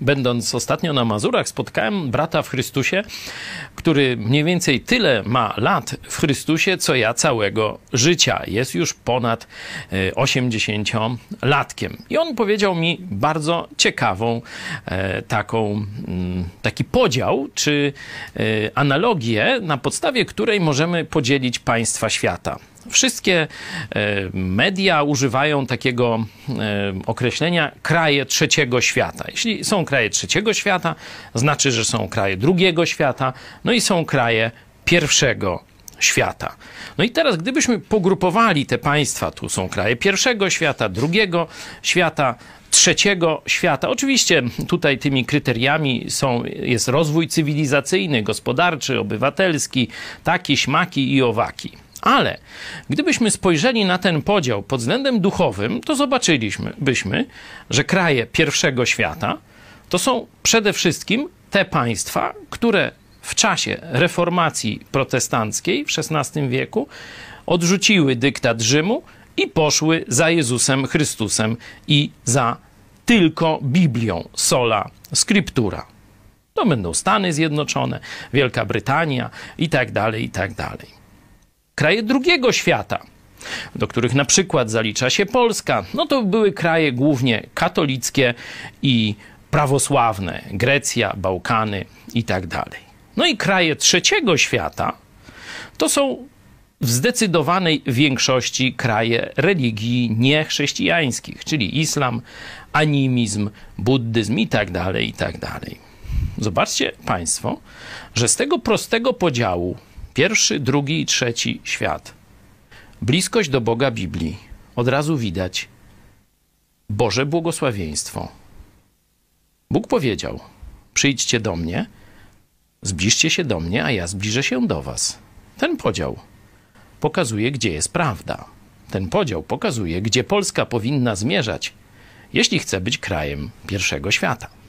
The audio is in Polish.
Będąc ostatnio na Mazurach, spotkałem brata w Chrystusie, który mniej więcej tyle ma lat w Chrystusie, co ja całego życia. Jest już ponad 80-latkiem. I on powiedział mi bardzo ciekawą taki podział, czy analogię, na podstawie której możemy podzielić państwa świata. Wszystkie media używają takiego określenia kraje trzeciego świata. Jeśli są kraje trzeciego świata, znaczy, że są kraje drugiego świata, no i są kraje pierwszego świata. No i teraz, gdybyśmy pogrupowali te państwa, tu są kraje pierwszego świata, drugiego świata, trzeciego świata. Oczywiście tutaj tymi kryteriami jest rozwój cywilizacyjny, gospodarczy, obywatelski, taki, śmaki i owaki. Ale gdybyśmy spojrzeli na ten podział pod względem duchowym, to zobaczylibyśmy, że kraje pierwszego świata to są przede wszystkim te państwa, które w czasie reformacji protestanckiej w XVI wieku odrzuciły dyktat Rzymu i poszły za Jezusem Chrystusem i za tylko Biblią, sola scriptura. To będą Stany Zjednoczone, Wielka Brytania i tak dalej, i tak dalej. Kraje drugiego świata, do których na przykład zalicza się Polska, no to były kraje głównie katolickie i prawosławne, Grecja, Bałkany i tak dalej. No i kraje trzeciego świata to są w zdecydowanej większości kraje religii niechrześcijańskich, czyli islam, animizm, buddyzm i tak dalej, i tak dalej. Zobaczcie państwo, że z tego prostego podziału pierwszy, drugi i trzeci świat. Bliskość do Boga Biblii. Od razu widać Boże błogosławieństwo. Bóg powiedział: przyjdźcie do mnie, zbliżcie się do mnie, a ja zbliżę się do was. Ten podział pokazuje, gdzie jest prawda. Ten podział pokazuje, gdzie Polska powinna zmierzać, jeśli chce być krajem pierwszego świata.